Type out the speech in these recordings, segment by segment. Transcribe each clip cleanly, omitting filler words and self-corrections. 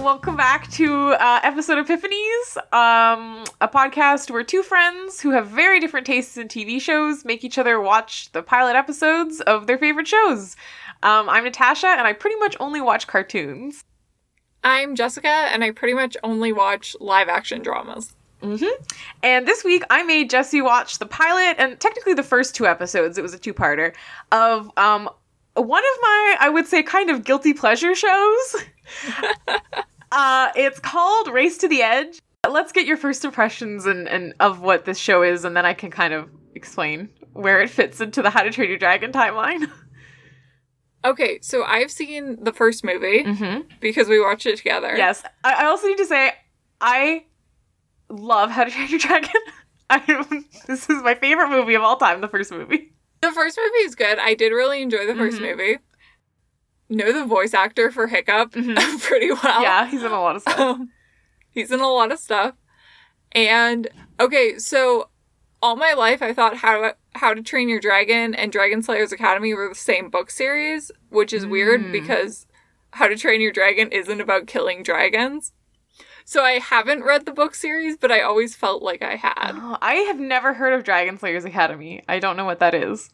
Welcome back to episode Epiphanies, a podcast where two friends who have very different tastes in TV shows make each other watch the pilot episodes of their favorite shows. I'm Natasha, and I pretty much only watch cartoons. I'm Jessica, and I pretty much only watch live-action dramas. Mm-hmm. And this week, I made Jesse watch the pilot, and technically the first two episodes, it was a two-parter, of one of my, I would say, kind of guilty pleasure shows. It's called Race to the Edge. Let's get your first impressions and of what this show is, and then I can kind of explain where it fits into the How to Train Your Dragon timeline. Okay, so I've seen the first movie because we watched it together. Yes. I also need to say, I love How to Train Your Dragon. This is my favorite movie of all time, the first movie. The first movie is good. I did really enjoy the first movie. Know the voice actor for Hiccup pretty well. Yeah, he's in a lot of stuff. And, okay, so all my life I thought How to Train Your Dragon and Dragon Slayer's Academy were the same book series, which is weird because How to Train Your Dragon isn't about killing dragons. So I haven't read the book series, but I always felt like I had. Oh, I have never heard of Dragon Slayer's Academy. I don't know what that is.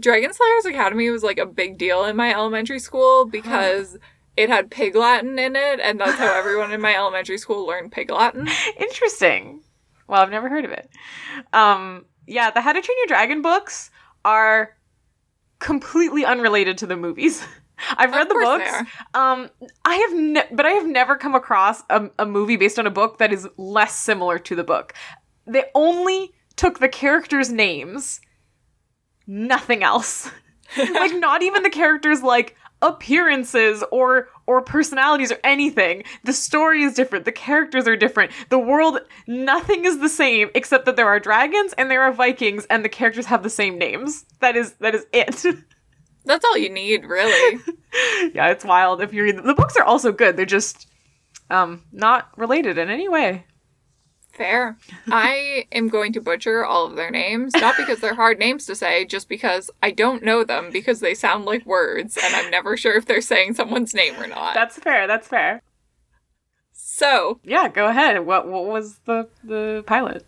Dragon Slayer's Academy was, like, a big deal in my elementary school because it had Pig Latin in it, and that's how everyone in my elementary school learned Pig Latin. Interesting. Well, I've never heard of it. Yeah, the How to Train Your Dragon books are completely unrelated to the movies. I've read the books. I have never come across a movie based on a book that is less similar to the book. They only took the characters' names. Nothing else. Like, not even the characters' like appearances or personalities or anything. The story is different. The characters are different. The world, nothing is the same except that there are dragons and there are Vikings and the characters have the same names. That is it. That's all you need, really. Yeah, it's wild. If you read the books, are also good. They're just not related in any way. Fair. I am going to butcher all of their names, not because they're hard names to say, just because I don't know them because they sound like words, and I'm never sure if they're saying someone's name or not. That's fair. So. Yeah, go ahead. What was the pilot?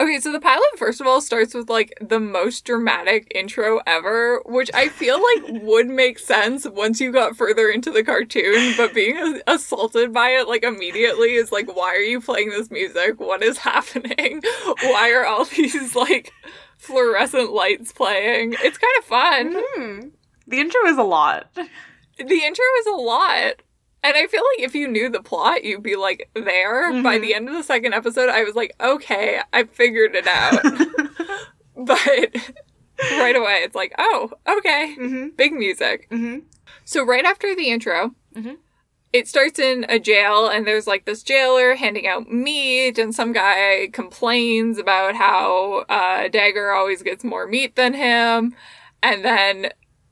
Okay, so the pilot, first of all, starts with, like, the most dramatic intro ever, which I feel like would make sense once you got further into the cartoon, but being assaulted by it, like, immediately is, like, why are you playing this music? What is happening? Why are all these, like, fluorescent lights playing? It's kind of fun. Mm-hmm. The intro is a lot. And I feel like if you knew the plot, you'd be, like, there. Mm-hmm. By the end of the second episode, I was like, okay, I figured it out. But right away, it's like, oh, okay, big music. Mm-hmm. So right after the intro, it starts in a jail, and there's, like, this jailer handing out meat, and some guy complains about how Dagur always gets more meat than him, and then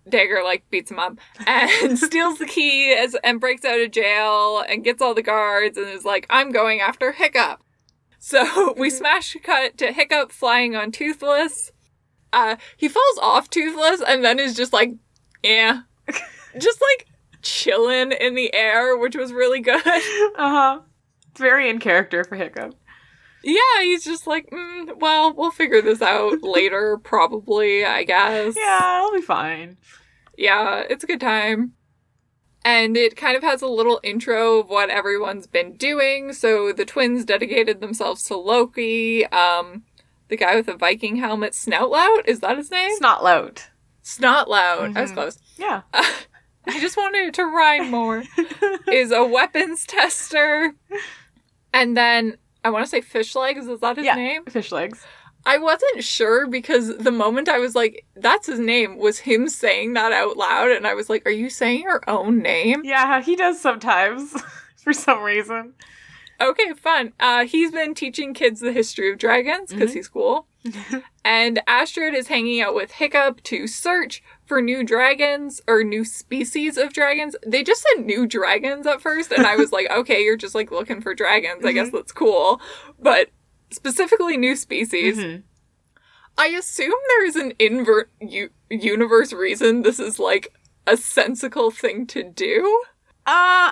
Dagur, like, beats him up and steals the key and breaks out of jail and gets all the guards and is like, I'm going after Hiccup. So we smash cut to Hiccup flying on Toothless. He falls off Toothless and then is just like, eh. Just, like, chilling in the air, which was really good. Uh-huh. It's very in character for Hiccup. Yeah, he's just like, well, we'll figure this out later, probably, I guess. Yeah, it'll be fine. Yeah, it's a good time. And it kind of has a little intro of what everyone's been doing. So the twins dedicated themselves to Loki. The guy with the Viking helmet, Snotlout, is that his name? Snotlout. I was close. Yeah. I just wanted to rhyme more. Is a weapons tester. And then I want to say Fishlegs, is that his name? Yeah, Fishlegs. I wasn't sure because the moment I was like, that's his name, was him saying that out loud. And I was like, are you saying your own name? Yeah, he does sometimes for some reason. Okay, fun. He's been teaching kids the history of dragons because he's cool. And Astrid is hanging out with Hiccup to search for new dragons or new species of dragons. They just said new dragons at first, and I was like, okay, you're just, like, looking for dragons. I guess that's cool. But specifically new species. I assume there is an invert universe reason this is, like, a sensical thing to do.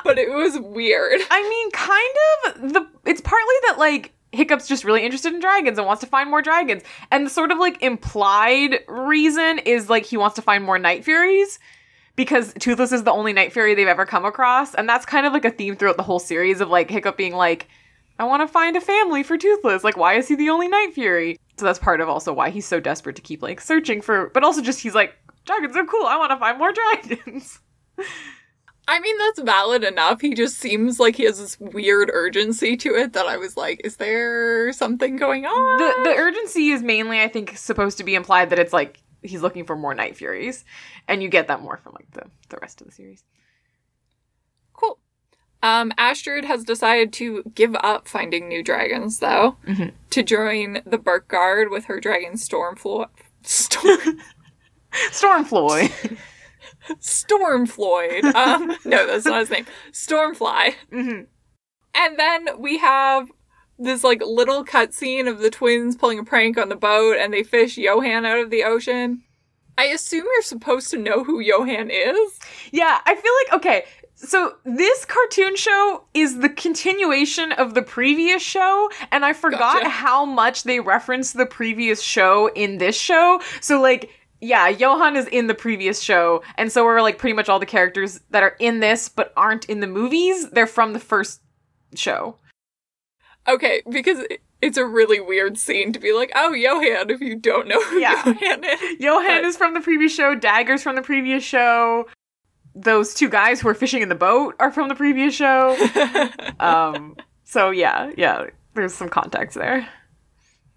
But it was weird. I mean, kind of. It's partly that, like, Hiccup's just really interested in dragons and wants to find more dragons. And the sort of, like, implied reason is, like, he wants to find more Night Furies. Because Toothless is the only Night Fury they've ever come across. And that's kind of, like, a theme throughout the whole series of, like, Hiccup being like, I want to find a family for Toothless. Like, why is he the only Night Fury? So that's part of also why he's so desperate to keep, like, searching for... But also just, he's like, dragons are cool. I want to find more dragons. I mean, that's valid enough. He just seems like he has this weird urgency to it that I was like, is there something going on? The urgency is mainly, I think, supposed to be implied that it's like, he's looking for more Night Furies. And you get that more from, like, the rest of the series. Cool. Astrid has decided to give up finding new dragons, though, to join the Berk Guard with her dragon Stormfly. Stormfly. Stormfloyd. No, that's not his name. Stormfly. Mm-hmm. And then we have this, like, little cutscene of the twins pulling a prank on the boat, and they fish Johan out of the ocean. I assume you're supposed to know who Johan is? Yeah, I feel like, okay, so this cartoon show is the continuation of the previous show, and I forgot how much they referenced the previous show in this show. So, like... yeah, Johan is in the previous show, and so are, like, pretty much all the characters that are in this but aren't in the movies. They're from the first show. Okay, because it's a really weird scene to be like, oh, Johan, if you don't know who Johan is. Johan is from the previous show, Dagger's from the previous show, those two guys who are fishing in the boat are from the previous show. So, yeah, there's some context there.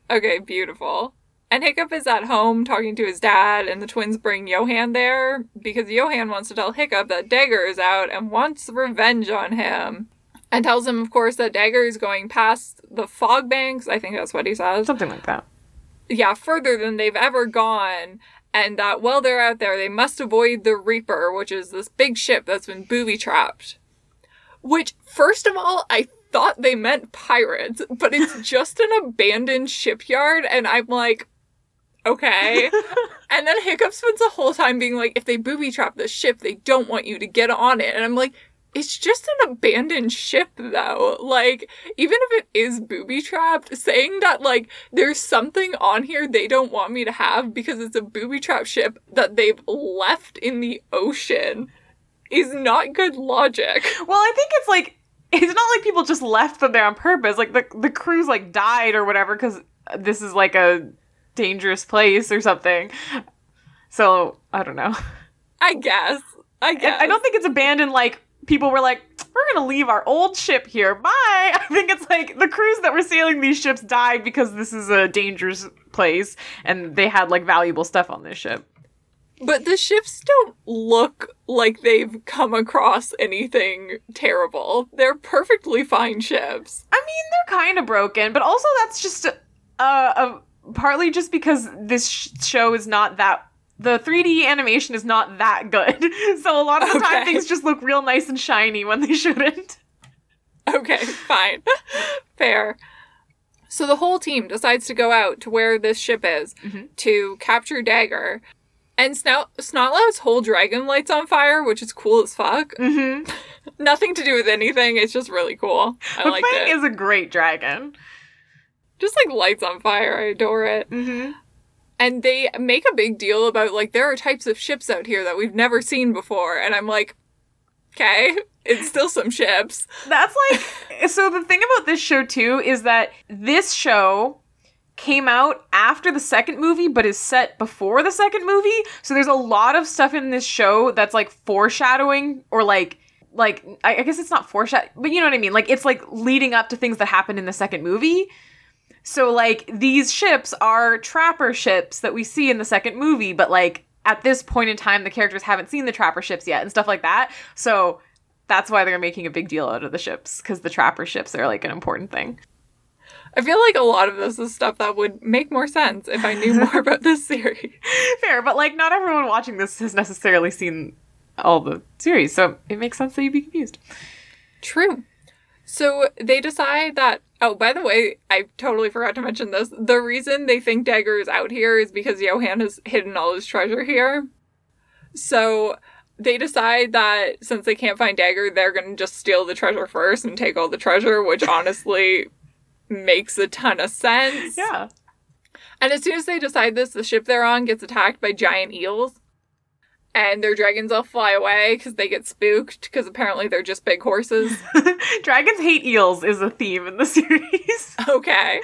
Okay, beautiful. And Hiccup is at home talking to his dad, and the twins bring Johan there because Johan wants to tell Hiccup that Dagur is out and wants revenge on him. And tells him, of course, that Dagur is going past the fog banks. I think that's what he says. Something like that. Yeah, further than they've ever gone. And that while they're out there, they must avoid the Reaper, which is this big ship that's been booby-trapped. Which, first of all, I thought they meant pirates, but it's just an abandoned shipyard, and I'm like... okay. And then Hiccup spends the whole time being like, if they booby-trap this ship, they don't want you to get on it. And I'm like, it's just an abandoned ship, though. Like, even if it is booby-trapped, saying that, like, there's something on here they don't want me to have because it's a booby-trapped ship that they've left in the ocean is not good logic. Well, I think it's like, it's not like people just left them there on purpose. Like, the crew's, like, died or whatever because this is, like, a... dangerous place or something. So, I don't know. I guess. I don't think it's abandoned, like, people were like, we're gonna leave our old ship here, bye! I think it's like, the crews that were sailing these ships died because this is a dangerous place, and they had, like, valuable stuff on this ship. But the ships don't look like they've come across anything terrible. They're perfectly fine ships. I mean, they're kind of broken, but also that's just partly just because this show is not that... the 3D animation is not that good. So a lot of the time things just look real nice and shiny when they shouldn't. Okay, fine. Fair. So the whole team decides to go out to where this ship is to capture Dagur. And Snotlout's whole dragon lights on fire, which is cool as fuck. Mm-hmm. Nothing to do with anything. It's just really cool. I liked it. Fang is a great dragon. Just, like, lights on fire. I adore it. Mm-hmm. And they make a big deal about, like, there are types of ships out here that we've never seen before. And I'm like, okay, it's still some ships. That's, like... so the thing about this show, too, is that this show came out after the second movie, but is set before the second movie. So there's a lot of stuff in this show that's, like, foreshadowing or, like I guess it's not foreshadowing, but you know what I mean? Like, it's, like, leading up to things that happened in the second movie. So, like, these ships are trapper ships that we see in the second movie, but, like, at this point in time, the characters haven't seen the trapper ships yet and stuff like that. So that's why they're making a big deal out of the ships, because the trapper ships are, like, an important thing. I feel like a lot of this is stuff that would make more sense if I knew more about this series. Fair, but, like, not everyone watching this has necessarily seen all the series, so it makes sense that you'd be confused. True. So they decide that... oh, by the way, I totally forgot to mention this. The reason they think Dagur is out here is because Johan has hidden all his treasure here. So they decide that since they can't find Dagur, they're going to just steal the treasure first and take all the treasure, which honestly makes a ton of sense. Yeah. And as soon as they decide this, the ship they're on gets attacked by giant eels. And their dragons all fly away because they get spooked because apparently they're just big horses. Dragons hate eels is a theme in the series. Okay.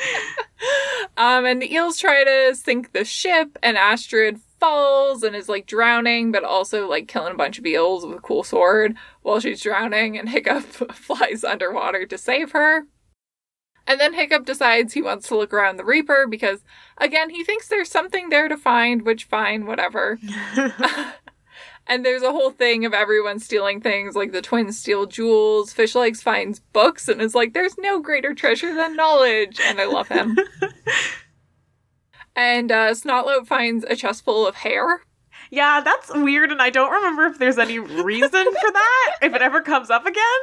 And the eels try to sink the ship, and Astrid falls and is, like, drowning, but also, like, killing a bunch of eels with a cool sword while she's drowning, and Hiccup flies underwater to save her. And then Hiccup decides he wants to look around the Reaper because, again, he thinks there's something there to find, which, fine, whatever. And there's a whole thing of everyone stealing things, like the twins steal jewels. Fishlegs finds books and is like, there's no greater treasure than knowledge. And I love him. And Snotlout finds a chest full of hair. Yeah, that's weird, and I don't remember if there's any reason for that. If it ever comes up again,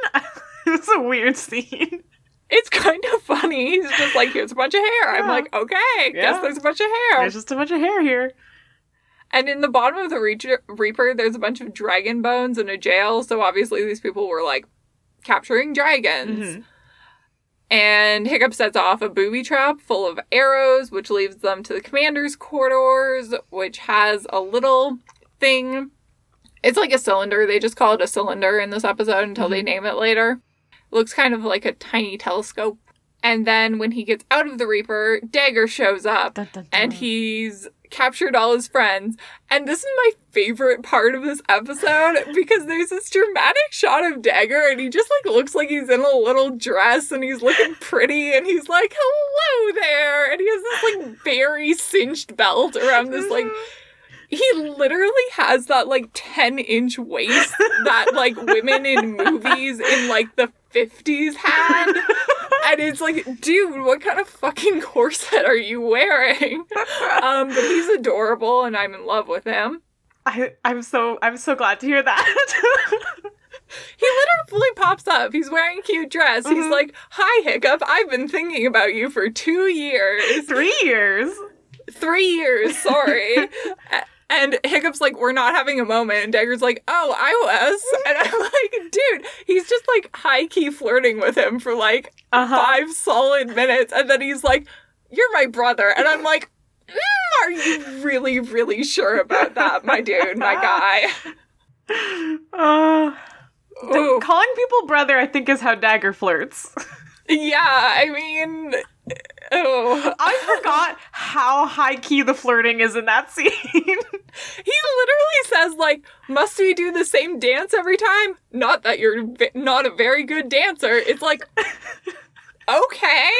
it's a weird scene. It's kind of funny. He's just like, here's a bunch of hair. Yeah. I'm like, okay, guess there's a bunch of hair. There's just a bunch of hair here. And in the bottom of the Reaper, there's a bunch of dragon bones in a jail. So obviously these people were, like, capturing dragons. Mm-hmm. And Hiccup sets off a booby trap full of arrows, which leads them to the commander's corridors, which has a little thing. It's like a cylinder. They just call it a cylinder in this episode until they name it later. Looks kind of like a tiny telescope. And then when he gets out of the Reaper, Dagur shows up. Dun, dun, dun. And he's captured all his friends. And this is my favorite part of this episode because there's this dramatic shot of Dagur and he just, like, looks like he's in a little dress and he's looking pretty and he's like, hello there. And he has this, like, very cinched belt around this, like... He literally has that, like, 10-inch waist that, like, women in movies in, like, the 50s had. And it's like, dude, what kind of fucking corset are you wearing? But he's adorable, and I'm in love with him. I'm so glad to hear that. He literally pops up. He's wearing a cute dress. Mm-hmm. He's like, hi, Hiccup. I've been thinking about you for 2 years. 3 years. 3 years, sorry. And Hiccup's like, we're not having a moment. And Dagger's like, oh, I was. And I'm like, dude, he's just, like, high-key flirting with him for, like, 5 solid minutes. And then he's like, you're my brother. And I'm like, are you really, really sure about that, my dude, my guy? Calling people brother, I think, is how Dagur flirts. Yeah, I mean... Oh, I forgot how high-key the flirting is in that scene. He literally says, like, must we do the same dance every time? Not that you're not a very good dancer. It's like, okay.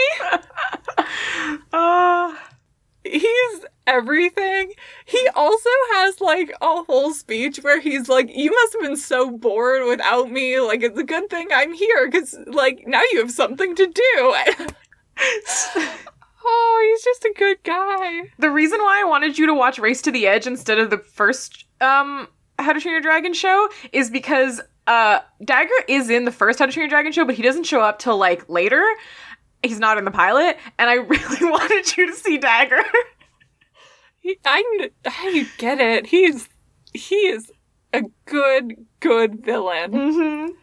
He's everything. He also has, like, a whole speech where he's like, you must have been so bored without me. Like, it's a good thing I'm here because, like, now you have something to do. Oh, he's just a good guy. The reason why I wanted you to watch Race to the Edge instead of the first How to Train Your Dragon show is because Dagur is in the first How to Train Your Dragon show, but he doesn't show up till, like, later. He's not in the pilot, and I really wanted you to see Dagur. I get it. He is a good villain. Mm-hmm.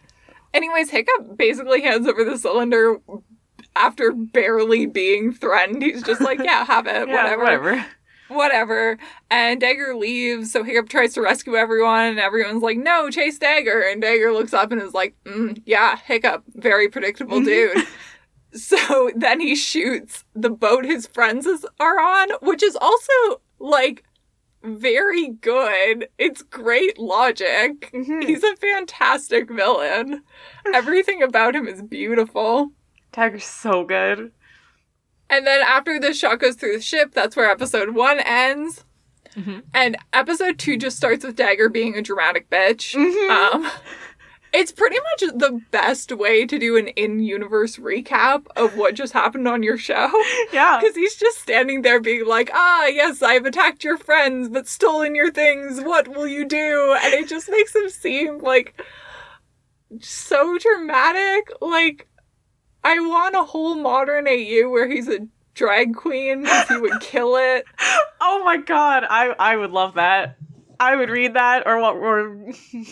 Anyways, Hiccup basically hands over the cylinder. After barely being threatened, he's just like, yeah, have it, yeah, whatever. And Dagur leaves, so Hiccup tries to rescue everyone, and everyone's like, no, chase Dagur. And Dagur looks up and is like, yeah, Hiccup, very predictable dude. So then he shoots the boat his friends are on, which is also, like, very good. It's great logic. Mm-hmm. He's a fantastic villain. Everything about him is beautiful. Dagger's so good. And then after this shot goes through the ship, that's where episode 1 ends. Mm-hmm. And episode 2 just starts with Dagur being a dramatic bitch. Mm-hmm. It's pretty much the best way to do an in-universe recap of what just happened on your show. Yeah. Because he's just standing there being like, yes, I've attacked your friends, but stolen your things. What will you do? And it just makes him seem, like, so dramatic. Like... I want a whole modern AU where he's a drag queen because he would kill it. Oh my god, I would love that. I would read that or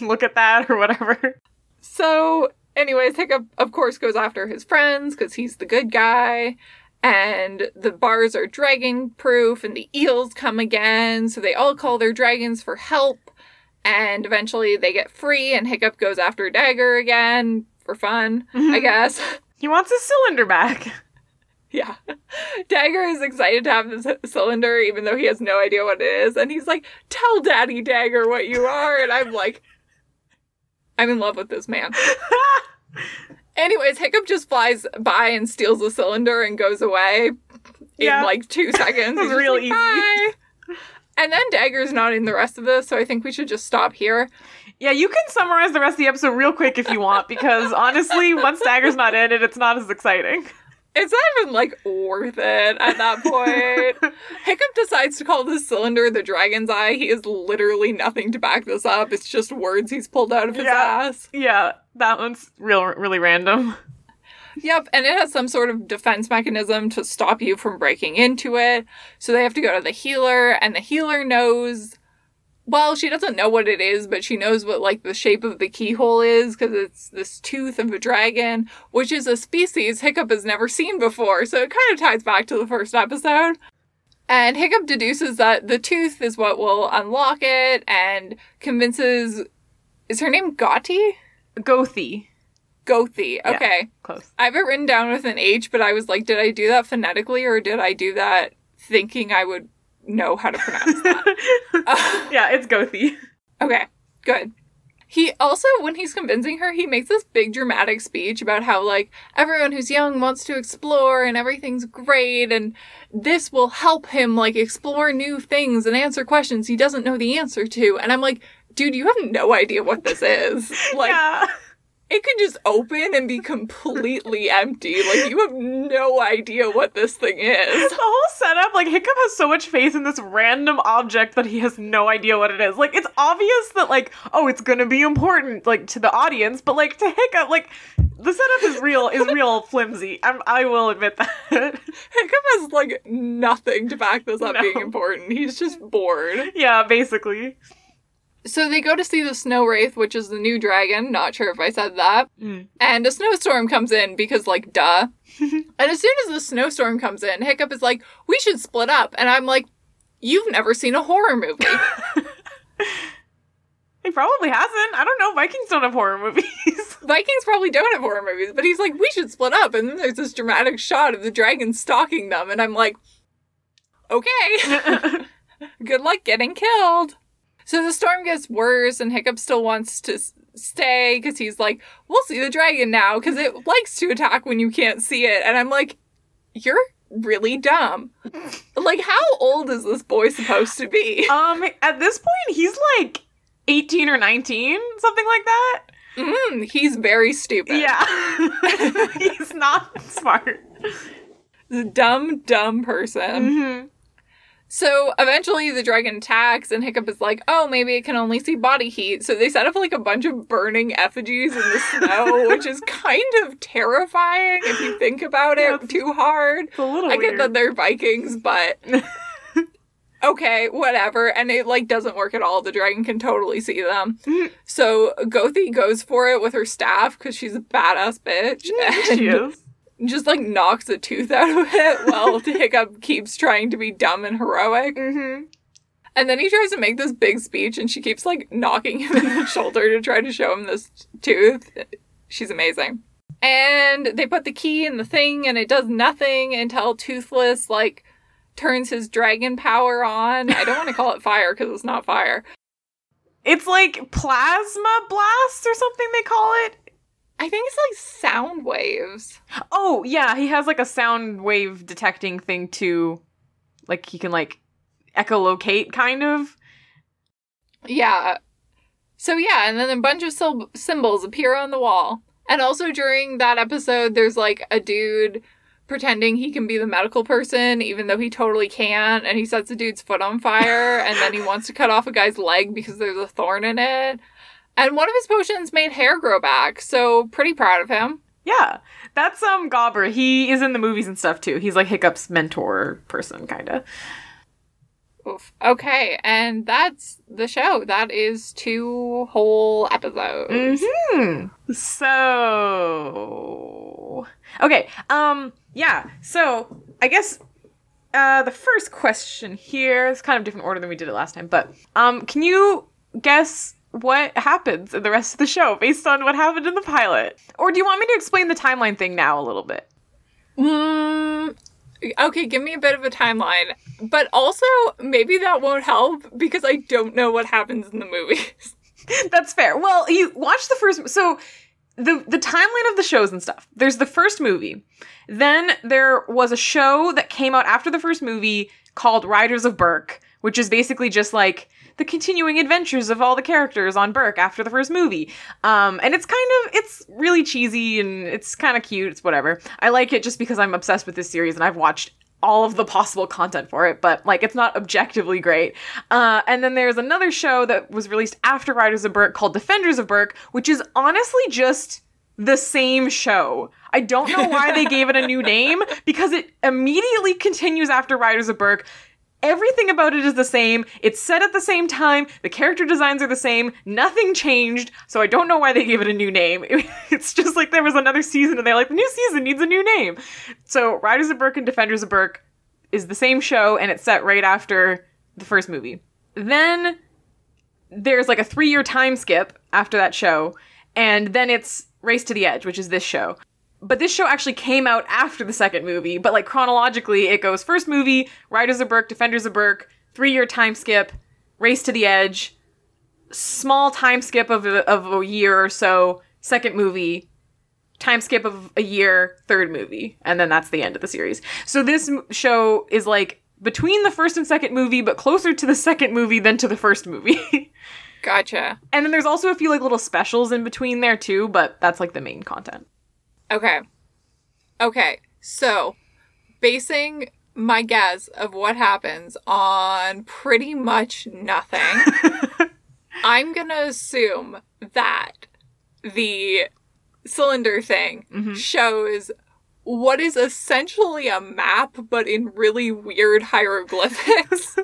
look at that or whatever. So anyways, Hiccup, of course, goes after his friends because he's the good guy. And the bars are dragon-proof, and the eels come again, so they all call their dragons for help. And eventually they get free, and Hiccup goes after Dagur again for fun, I guess. He wants his cylinder back. Yeah. Dagur is excited to have the cylinder, even though he has no idea what it is. And he's like, tell Daddy Dagur what you are. And I'm like, I'm in love with this man. Anyways, Hiccup just flies by and steals the cylinder and goes away in like 2 seconds. It's real easy. Bye. And then Dagger's not in the rest of this, so I think we should just stop here. Yeah, you can summarize the rest of the episode real quick if you want, because honestly, once Dagger's not in it, it's not as exciting. It's not even, like, worth it at that point. Hiccup decides to call this cylinder the Dragon's Eye. He has literally nothing to back this up. It's just words he's pulled out of his ass. Yeah, that one's really random. Yep, and it has some sort of defense mechanism to stop you from breaking into it. So they have to go to the healer, and the healer knows... Well, she doesn't know what it is, but she knows what, like, the shape of the keyhole is, because it's this tooth of a dragon, which is a species Hiccup has never seen before, so it kind of ties back to the first episode. And Hiccup deduces that the tooth is what will unlock it, and convinces... Is her name Gothi? Gothi. Okay. Yeah, close. I have it written down with an H, but I was like, did I do that phonetically, or did I do that thinking I would... know how to pronounce that. Yeah, it's Gothi. Okay, good. He also, when he's convincing her, he makes this big dramatic speech about how, like, everyone who's young wants to explore and everything's great and this will help him, like, explore new things and answer questions he doesn't know the answer to. And I'm like, dude, you have no idea what this is. Like, yeah. It could just open and be completely empty. Like, you have no idea what this thing is. The whole setup, like, Hiccup has so much faith in this random object that he has no idea what it is. Like, it's obvious that, like, oh, it's gonna be important, like, to the audience, but, like, to Hiccup, like, the setup is real flimsy. I will admit that. Hiccup has, like, nothing to back this up being important. He's just bored. Yeah, basically. So they go to see the Snow Wraith, which is the new dragon. Not sure if I said that. Mm. And a snowstorm comes in because, like, duh. And as soon as the snowstorm comes in, Hiccup is like, we should split up. And I'm like, you've never seen a horror movie. He probably hasn't. I don't know. Vikings don't have horror movies. Vikings probably don't have horror movies. But he's like, we should split up. And then there's this dramatic shot of the dragon stalking them. And I'm like, okay. Good luck getting killed. So the storm gets worse, and Hiccup still wants to stay, because he's like, we'll see the dragon now, because it likes to attack when you can't see it. And I'm like, you're really dumb. Like, how old is this boy supposed to be? At this point, he's like 18 or 19, something like that. He's very stupid. Yeah. He's not smart. He's a dumb, dumb person. So eventually the dragon attacks, and Hiccup is like, oh, maybe it can only see body heat. So they set up, like, a bunch of burning effigies in the snow, which is kind of terrifying if you think about it too hard. It's a little weird. I get that they're Vikings, but okay, whatever. And it, like, doesn't work at all. The dragon can totally see them. So Gothi goes for it with her staff because she's a badass bitch. She is. Just, like, knocks a tooth out of it while Hiccup keeps trying to be dumb and heroic. And then he tries to make this big speech, and she keeps, like, knocking him in the shoulder to try to show him this tooth. She's amazing. And they put the key in the thing, and it does nothing until Toothless, like, turns his dragon power on. I don't want to call it fire, because it's not fire. It's, like, plasma blast or something they call it. I think it's, like, sound waves. Oh, yeah, he has, like, a sound wave detecting thing, too. Like, he can, like, echolocate, kind of. Yeah. So, yeah, and then a bunch of symbols appear on the wall. And also during that episode, there's, like, a dude pretending he can be the medical person, even though he totally can't, and he sets the dude's foot on fire, and then he wants to cut off a guy's leg because there's a thorn in it. And one of his potions made hair grow back, so pretty proud of him. Yeah. That's Gobber. He is in the movies and stuff, too. He's, like, Hiccup's mentor person, kind of. Oof. Okay, and that's the show. That is 2 whole episodes. Mm-hmm. So... okay, yeah. So, I guess... the first question here is kind of different order than we did it last time, but can you guess what happens in the rest of the show based on what happened in the pilot? Or do you want me to explain the timeline thing now a little bit? Okay, give me a bit of a timeline. But also, maybe that won't help because I don't know what happens in the movies. That's fair. Well, you watch the first... so... The timeline of the shows and stuff. There's the first movie. Then there was a show that came out after the first movie called Riders of Berk, which is basically just like the continuing adventures of all the characters on Berk after the first movie. And it's kind of, it's really cheesy and it's kind of cute. It's whatever. I like it just because I'm obsessed with this series and I've watched all of the possible content for it, but, like, it's not objectively great. And then there's another show that was released after Riders of Berk called Defenders of Berk, which is honestly just the same show. I don't know why they gave it a new name, because it immediately continues after Riders of Berk. Everything about it is the same. It's set at the same time. The character designs are the same. Nothing changed. So I don't know why they gave it a new name. It's just like there was another season and they're like, the new season needs a new name. So Riders of Berk and Defenders of Berk is the same show and it's set right after the first movie. Then there's like a 3-year time skip after that show. And then it's Race to the Edge, which is this show. But this show actually came out after the second movie, but like chronologically it goes first movie, Riders of Berk, Defenders of Berk, 3-year time skip, Race to the Edge, small time skip of a year or so, second movie, time skip of a year, third movie, and then that's the end of the series. So this show is like between the first and second movie, but closer to the second movie than to the first movie. Gotcha. And then there's also a few like little specials in between there too, but that's like the main content. Okay, so basing my guess of what happens on pretty much nothing, I'm going to assume that the cylinder thing shows what is essentially a map, but in really weird hieroglyphics,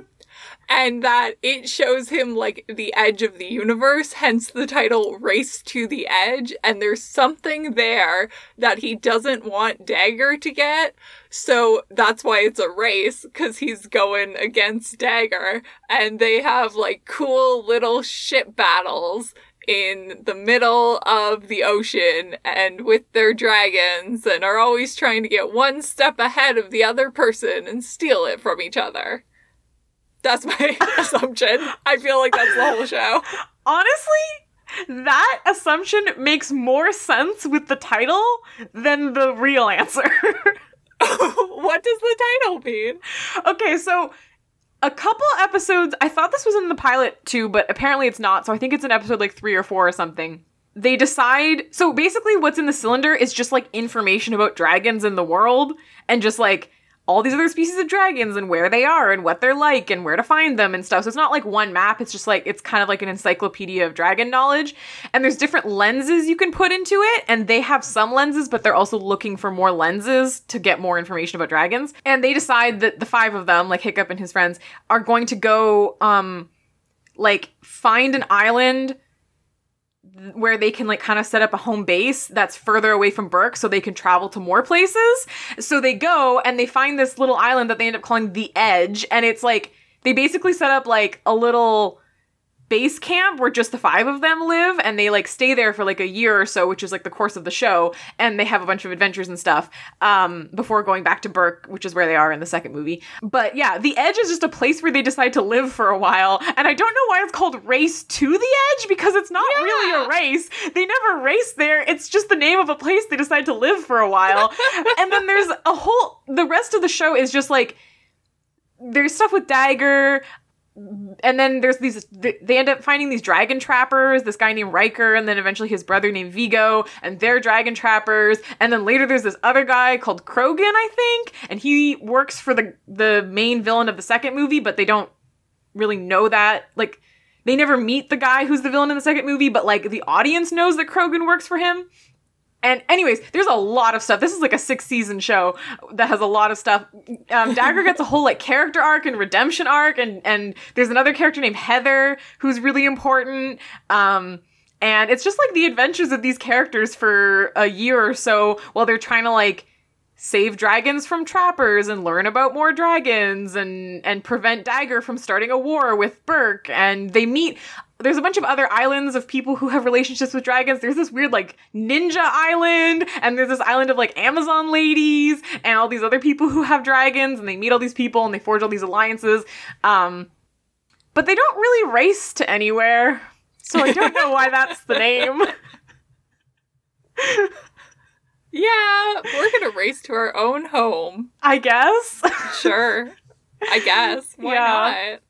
and that it shows him, like, the edge of the universe, hence the title Race to the Edge, and there's something there that he doesn't want Dagur to get, so that's why it's a race, because he's going against Dagur, and they have, like, cool little ship battles in the middle of the ocean and with their dragons, and are always trying to get one step ahead of the other person and steal it from each other. That's my assumption. I feel like that's the whole show. Honestly, that assumption makes more sense with the title than the real answer. What does the title mean? Okay, so a couple episodes, I thought this was in the pilot too, but apparently it's not, so I think it's in episode like 3 or 4 or something. They decide, so basically what's in the cylinder is just like information about dragons in the world and just like all these other species of dragons and where they are and what they're like and where to find them and stuff. So it's not like one map. It's just like, it's kind of like an encyclopedia of dragon knowledge. And there's different lenses you can put into it. And they have some lenses, but they're also looking for more lenses to get more information about dragons. And they decide that the 5 of them, like Hiccup and his friends, are going to go, like find an island where they can like kind of set up a home base that's further away from Berk so they can travel to more places. So they go and they find this little island that they end up calling The Edge. And it's like, they basically set up like a little base camp where just the 5 of them live. And they like stay there for like a year or so, which is like the course of the show. And they have a bunch of adventures and stuff before going back to Berk, which is where they are in the second movie. But yeah, The Edge is just a place where they decide to live for a while. And I don't know why it's called Race to the Edge, because it's not really a race. They never race there. It's just the name of a place they decide to live for a while. And then there's the rest of the show is just like, there's stuff with Dagur. And then there's they end up finding these dragon trappers, this guy named Ryker, and then eventually his brother named Viggo, and they're dragon trappers. And then later there's this other guy called Krogan, I think, and he works for the main villain of the second movie, but they don't really know that. Like, they never meet the guy who's the villain in the second movie, but, like, the audience knows that Krogan works for him. And anyways, there's a lot of stuff. This is like a 6-season show that has a lot of stuff. Dagur gets a whole like character arc and redemption arc, and there's another character named Heather who's really important. And it's just like the adventures of these characters for a year or so while they're trying to like save dragons from trappers and learn about more dragons and prevent Dagur from starting a war with Berk. And they meet... There's a bunch of other islands of people who have relationships with dragons. There's this weird, like, ninja island, and there's this island of, like, Amazon ladies, and all these other people who have dragons, and they meet all these people, and they forge all these alliances. But they don't really race to anywhere, so I don't know why that's the name. Yeah, we're gonna race to our own home. I guess. Sure. I guess. Why not?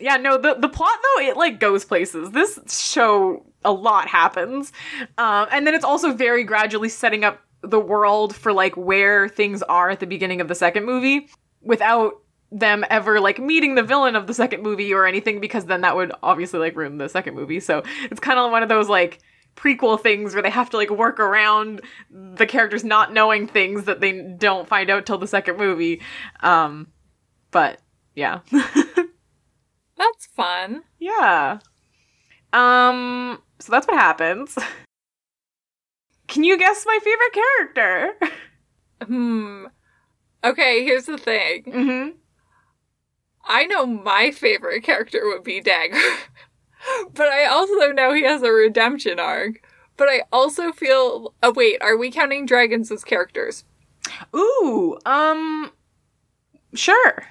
Yeah, no, the plot, though, it, like, goes places. This show, a lot happens. And then it's also very gradually setting up the world for, like, where things are at the beginning of the second movie without them ever, like, meeting the villain of the second movie or anything, because then that would obviously, like, ruin the second movie. So it's kind of one of those, like, prequel things where they have to, like, work around the characters not knowing things that they don't find out till the second movie. But, yeah. That's fun. Yeah. So that's what happens. Can you guess my favorite character? Okay, here's the thing. Mm-hmm. I know my favorite character would be Dagur. But I also know he has a redemption arc. But I also feel... Oh, wait. Are we counting dragons as characters? Ooh. Sure.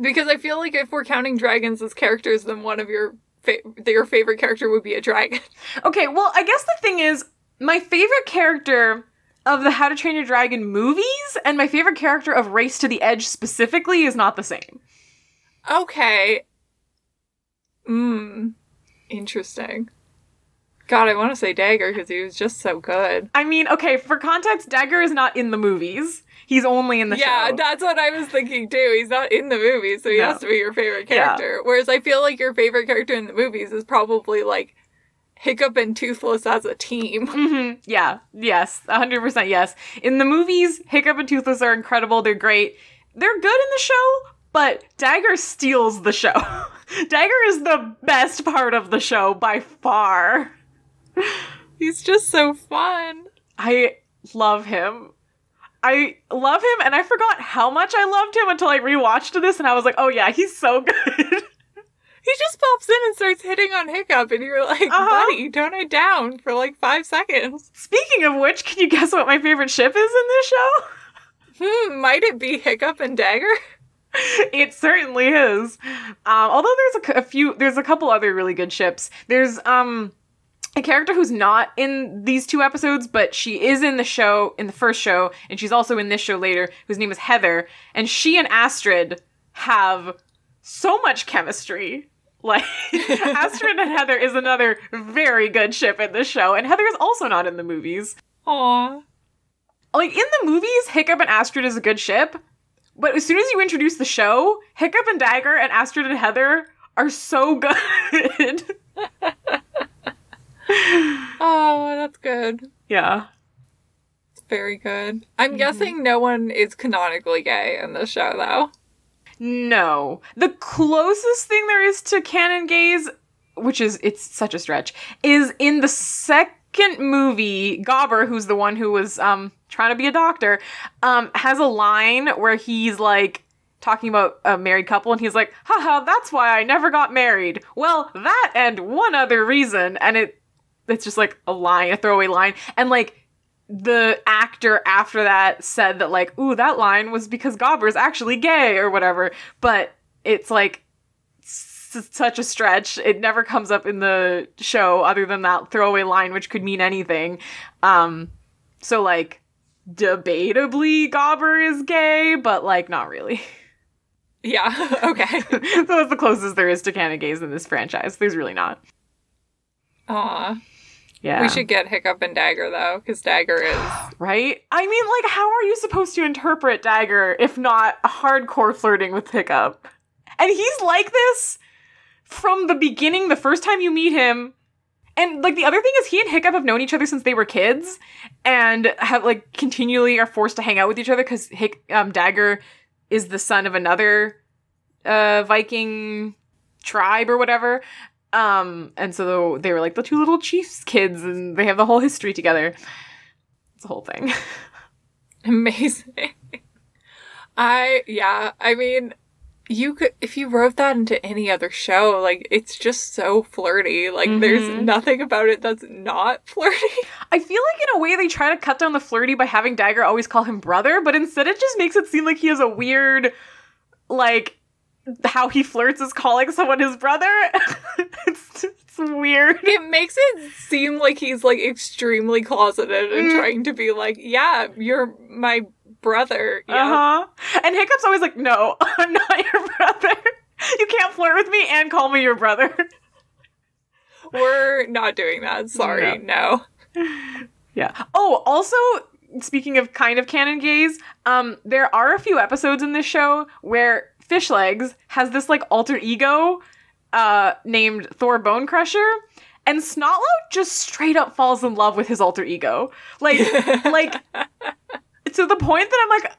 Because I feel like if we're counting dragons as characters, then one of your favorite character would be a dragon. Okay, well, I guess the thing is, my favorite character of the How to Train Your Dragon movies and my favorite character of Race to the Edge specifically is not the same. Okay. Interesting. God, I want to say Dagur because he was just so good. I mean, okay, for context, Dagur is not in the movies. He's only in the show. Yeah, that's what I was thinking too. He's not in the movie, so he has to be your favorite character. Yeah. Whereas I feel like your favorite character in the movies is probably like Hiccup and Toothless as a team. Mm-hmm. Yeah, yes, 100% yes. In the movies, Hiccup and Toothless are incredible. They're great. They're good in the show, but Dagur steals the show. Dagur is the best part of the show by far. He's just so fun. I love him. I love him, and I forgot how much I loved him until I rewatched this, and I was like, oh yeah, he's so good. He just pops in and starts hitting on Hiccup, and you're like, buddy, tone it down for like 5 seconds. Speaking of which, can you guess what my favorite ship is in this show? Might it be Hiccup and Dagur? It certainly is. Although there's a couple other really good ships. There's, a character who's not in these 2 episodes, but she is in the show, in the first show, and she's also in this show later, whose name is Heather, and she and Astrid have so much chemistry. Like, Astrid and Heather is another very good ship in this show, and Heather is also not in the movies. Aww. Like, in the movies, Hiccup and Astrid is a good ship, but as soon as you introduce the show, Hiccup and Dagur and Astrid and Heather are so good. Oh, that's good. Yeah. It's very good. I'm guessing no one is canonically gay in this show, though. No. The closest thing there is to canon gays, which is, it's such a stretch, is in the second movie, Gobber, who's the one who was trying to be a doctor, has a line where he's like, talking about a married couple, and he's like, haha, that's why I never got married. Well, that and one other reason. And it's just like a line, a throwaway line. And like the actor after that said that like, ooh, that line was because Gobber's actually gay or whatever. But it's like such a stretch. It never comes up in the show other than that throwaway line, which could mean anything. So like, debatably Gobber is gay, but like, not really. Yeah, okay. So that's the closest there is to canon gays in this franchise. There's really not. Aw. Yeah. We should get Hiccup and Dagur, though, because Dagur is... Right? I mean, like, how are you supposed to interpret Dagur if not hardcore flirting with Hiccup? And he's like this from the beginning, the first time you meet him, And, like, the other thing is he and Hiccup have known each other since they were kids and have, like, continually are forced to hang out with each other because Dagur is the son of another Viking tribe or whatever. And so they were, like, the two little chiefs kids and they have the whole history together. It's a whole thing. Amazing. I mean... You could, if you wrote that into any other show, like, it's just so flirty. Like, there's nothing about it that's not flirty. I feel like, in a way, they try to cut down the flirty by having Dagur always call him brother, but instead it just makes it seem like he has a weird, like, how he flirts is calling someone his brother. It's weird. It makes it seem like he's, like, extremely closeted and trying to be like, yeah, you're my brother. Yeah. Uh-huh. And Hiccup's always like, no, I'm not your brother. You can't flirt with me and call me your brother. We're not doing that. Sorry. No. Yeah. Oh, also, speaking of kind of canon gaze, there are a few episodes in this show where Fishlegs has this, like, alter ego named Thor Bonecrusher. And Snotlout just straight up falls in love with his alter ego. Like... To the point that I'm like,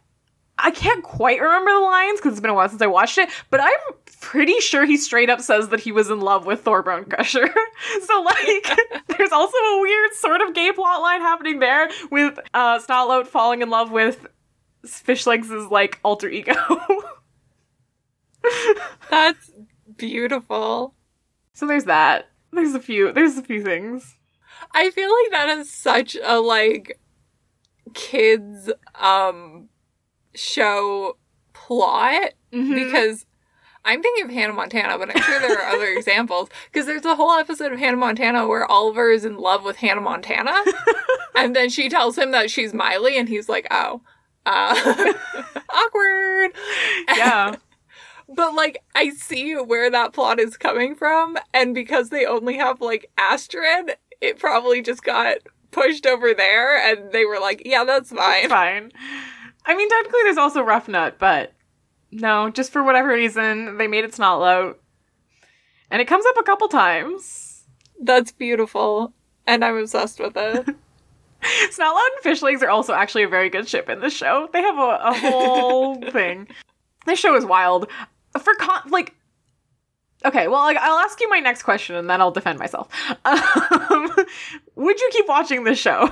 I can't quite remember the lines because it's been a while since I watched it, but I'm pretty sure he straight up says that he was in love with Thor Bonecrusher. So, like, there's also a weird sort of gay plot line happening there with Snotlout falling in love with Fishlegs' like alter ego. That's beautiful. So there's that. There's a few things. I feel like that is such a like kids show plot because I'm thinking of Hannah Montana, but I'm sure there are other examples because there's a whole episode of Hannah Montana where Oliver is in love with Hannah Montana and then she tells him that she's Miley and he's like, oh, awkward. Yeah. But, like, I see where that plot is coming from, and because they only have, like, Astrid, it probably just got pushed over there and they were like, yeah, that's fine. It's fine. I mean, technically there's also Ruffnut, but no, just for whatever reason, they made it Snotlout. And it comes up a couple times. That's beautiful. And I'm obsessed with it. Snotlout and Fishlegs are also actually a very good ship in this show. They have a whole thing. This show is wild. Okay, well, like, I'll ask you my next question, and then I'll defend myself. Would you keep watching this show?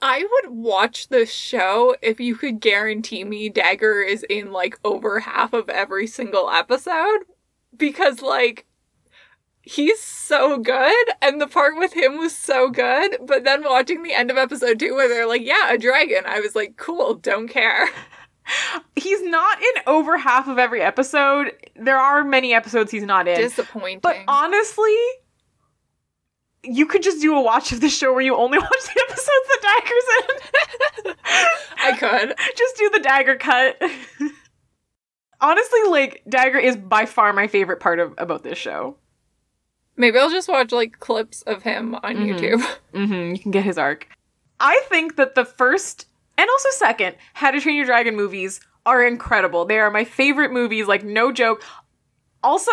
I would watch this show if you could guarantee me Dagur is in, like, over half of every single episode. Because, like, he's so good, and the part with him was so good. But then watching the end of episode 2 where they're like, yeah, a dragon. I was like, cool, don't care. He's not in over half of every episode. There are many episodes he's not in. Disappointing. But honestly, you could just do a watch of this show where you only watch the episodes that Dagur's in. I could. Just do the Dagur cut. Honestly, like, Dagur is by far my favorite part about this show. Maybe I'll just watch, like, clips of him on YouTube. You can get his arc. I think that the first... and also second, How to Train Your Dragon movies are incredible. They are my favorite movies, like, no joke. Also,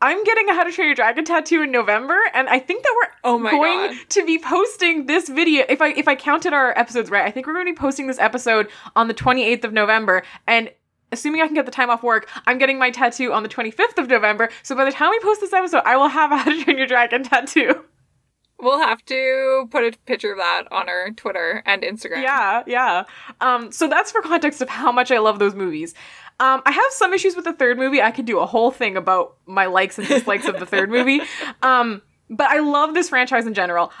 I'm getting a How to Train Your Dragon tattoo in November, and I think that we're to be posting this video. If I counted our episodes right, I think we're going to be posting this episode on the 28th of November, and assuming I can get the time off work, I'm getting my tattoo on the 25th of November, so by the time we post this episode, I will have a How to Train Your Dragon tattoo. We'll have to put a picture of that on our Twitter and Instagram. Yeah. So that's for context of how much I love those movies. I have some issues with the third movie. I could do a whole thing about my likes and dislikes of the third movie. But I love this franchise in general.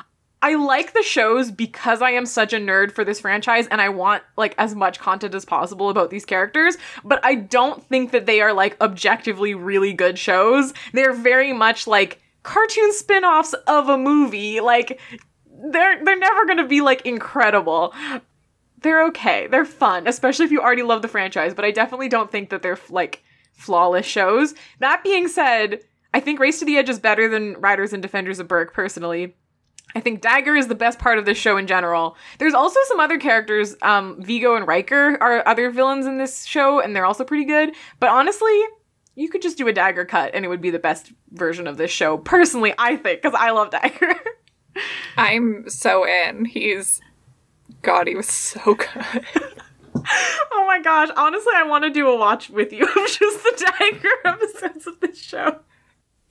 I like the shows because I am such a nerd for this franchise and I want, like, as much content as possible about these characters, but I don't think that they are, like, objectively really good shows. They're very much, like, cartoon spin-offs of a movie. Like, they're never gonna be, like, incredible. They're okay. They're fun, especially if you already love the franchise, but I definitely don't think that they're, like, flawless shows. That being said, I think Race to the Edge is better than Riders and Defenders of Berk, personally. I think Dagur is the best part of this show in general. There's also some other characters. Viggo and Ryker are other villains in this show, and they're also pretty good. But honestly, You could just do a dagger cut and it would be the best version of this show, personally, I think, because I love Dagger. I'm so in. He was so good. Oh my gosh. Honestly, I want to do a watch with you of just the Dagger episodes of this show.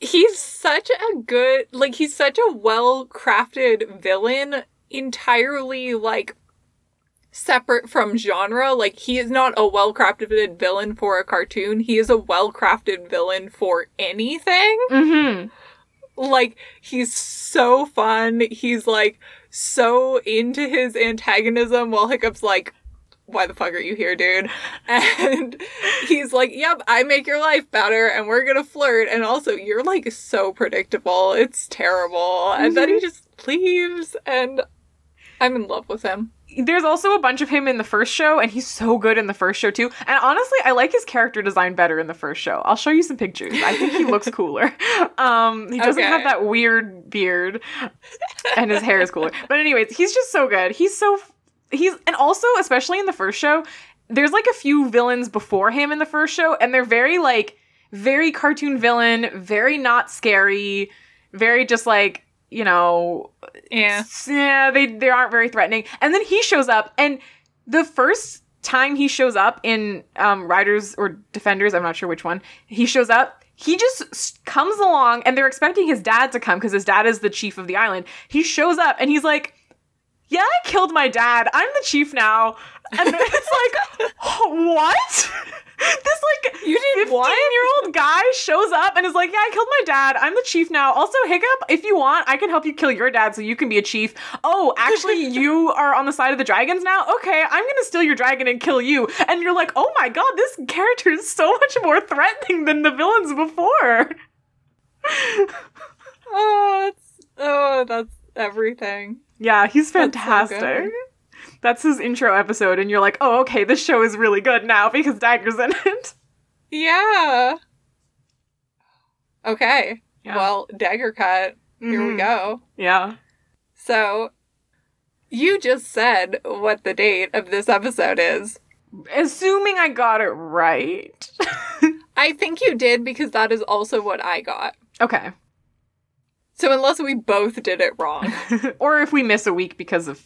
He's such a good, like, he's such a well-crafted villain, entirely, like, separate from genre. Like, he is not a well-crafted villain for a cartoon. He is a well-crafted villain for anything. Mm-hmm. Like, he's so fun. He's, like, so into his antagonism while Hiccup's like, why the fuck are you here, dude? And he's like, yep, I make your life better and we're gonna flirt. And also, you're, like, so predictable. It's terrible. And then he just leaves and I'm in love with him. There's also a bunch of him in the first show, and he's so good in the first show, too. And honestly, I like his character design better in the first show. I'll show you some pictures. I think he looks cooler. He doesn't have that weird beard, and his hair is cooler. But anyways, he's just so good. And also, especially in the first show, there's, like, a few villains before him in the first show, and they're very, like, very cartoon villain, very not scary, very just, like, you know, they aren't very threatening. And then he shows up, and the first time he shows up in Riders or Defenders, I'm not sure which one, he shows up, he just comes along, and they're expecting his dad to come because his dad is the chief of the island. He shows up, and he's like, yeah, I killed my dad. I'm the chief now. And then it's like, what? This, like, 15-year-old guy shows up and is like, yeah, I killed my dad. I'm the chief now. Also, Hiccup, if you want, I can help you kill your dad so you can be a chief. Oh, actually, you are on the side of the dragons now? Okay, I'm going to steal your dragon and kill you. And you're like, oh my god, this character is so much more threatening than the villains before. That's everything. Yeah, he's fantastic. That's so his intro episode, and you're like, oh, okay, this show is really good now because Dagger's in it. Yeah. Okay. Yeah. Well, Dagger cut. Mm-hmm. Here we go. Yeah. So, you just said what the date of this episode is. Assuming I got it right. I think you did, because that is also what I got. Okay. So, unless we both did it wrong. Or if we miss a week because of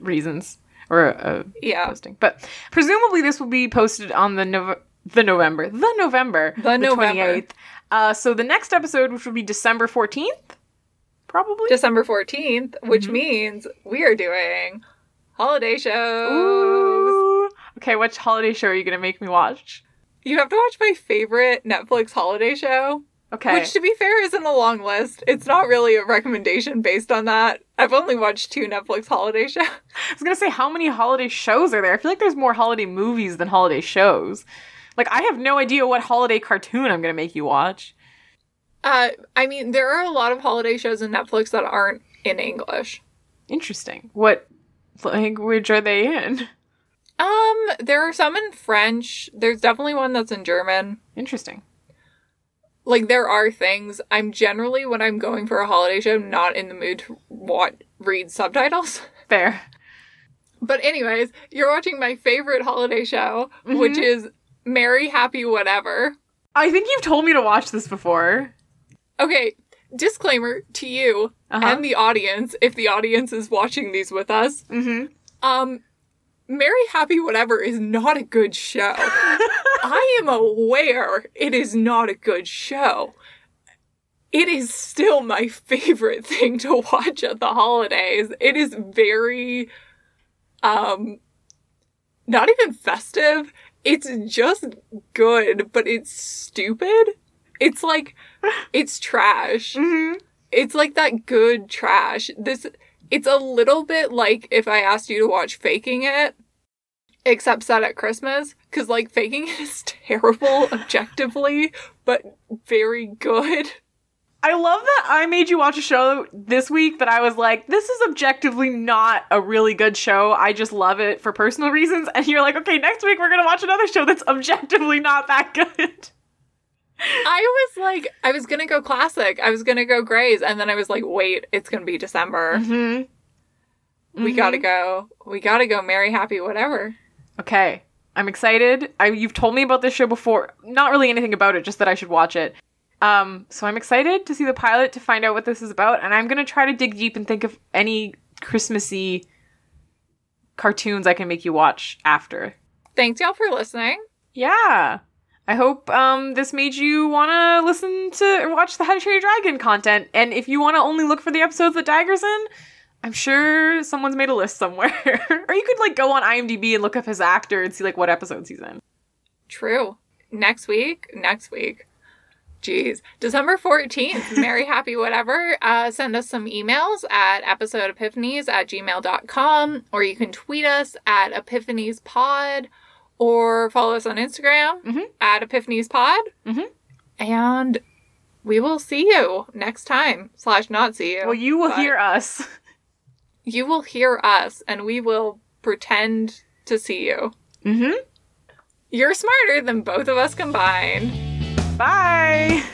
reasons or posting, but presumably this will be posted on the November 28th. So the next episode, which will be December 14th, which means we are doing holiday shows. Ooh. Okay, which holiday show are you gonna make me watch? You have to watch my favorite Netflix holiday show. Okay. Which, to be fair, isn't a long list. It's not really a recommendation based on that. I've only watched 2 Netflix holiday shows. I was going to say, how many holiday shows are there? I feel like there's more holiday movies than holiday shows. Like, I have no idea what holiday cartoon I'm going to make you watch. I mean, there are a lot of holiday shows on Netflix that aren't in English. Interesting. What language are they in? There are some in French. There's definitely one that's in German. Interesting. Like, there are things. I'm generally, when I'm going for a holiday show, not in the mood to read subtitles. Fair. But anyways, you're watching my favorite holiday show, which is Merry Happy Whatever. I think you've told me to watch this before. Okay, disclaimer to you and the audience, if the audience is watching these with us. Mm-hmm. Merry Happy Whatever is not a good show. I am aware it is not a good show. It is still my favorite thing to watch at the holidays. It is very, not even festive. It's just good, but it's stupid. It's like, it's trash. Mm-hmm. It's like that good trash. It's a little bit like if I asked you to watch Faking It, except set at Christmas, because, like, Faking It is terrible objectively, but very good. I love that I made you watch a show this week that I was like, this is objectively not a really good show. I just love it for personal reasons. And you're like, okay, next week we're going to watch another show that's objectively not that good. I was like, I was going to go classic. I was going to go Grays. And then I was like, wait, it's going to be December. Mm-hmm. We got to go. We got to go Merry Happy Whatever. Okay. I'm excited. You've told me about this show before. Not really anything about it, just that I should watch it. So I'm excited to see the pilot to find out what this is about. And I'm going to try to dig deep and think of any Christmassy cartoons I can make you watch after. Thanks, y'all, for listening. Yeah. I hope this made you want to listen to or watch the How to Train Your Dragon content. And if you want to only look for the episodes that Dagger's in, I'm sure someone's made a list somewhere. Or you could, go on IMDb and look up his actor and see, what episodes he's in. True. Next week. Jeez. December 14th, Merry Happy Whatever. Send us some emails at episodeepiphanies@gmail.com, or you can tweet us at epiphaniespod, or follow us on Instagram at epiphaniespod. Mm-hmm. And we will see you next time, /not see you. Well, you will hear us. You will hear us, and we will pretend to see you. Mm-hmm. You're smarter than both of us combined. Bye!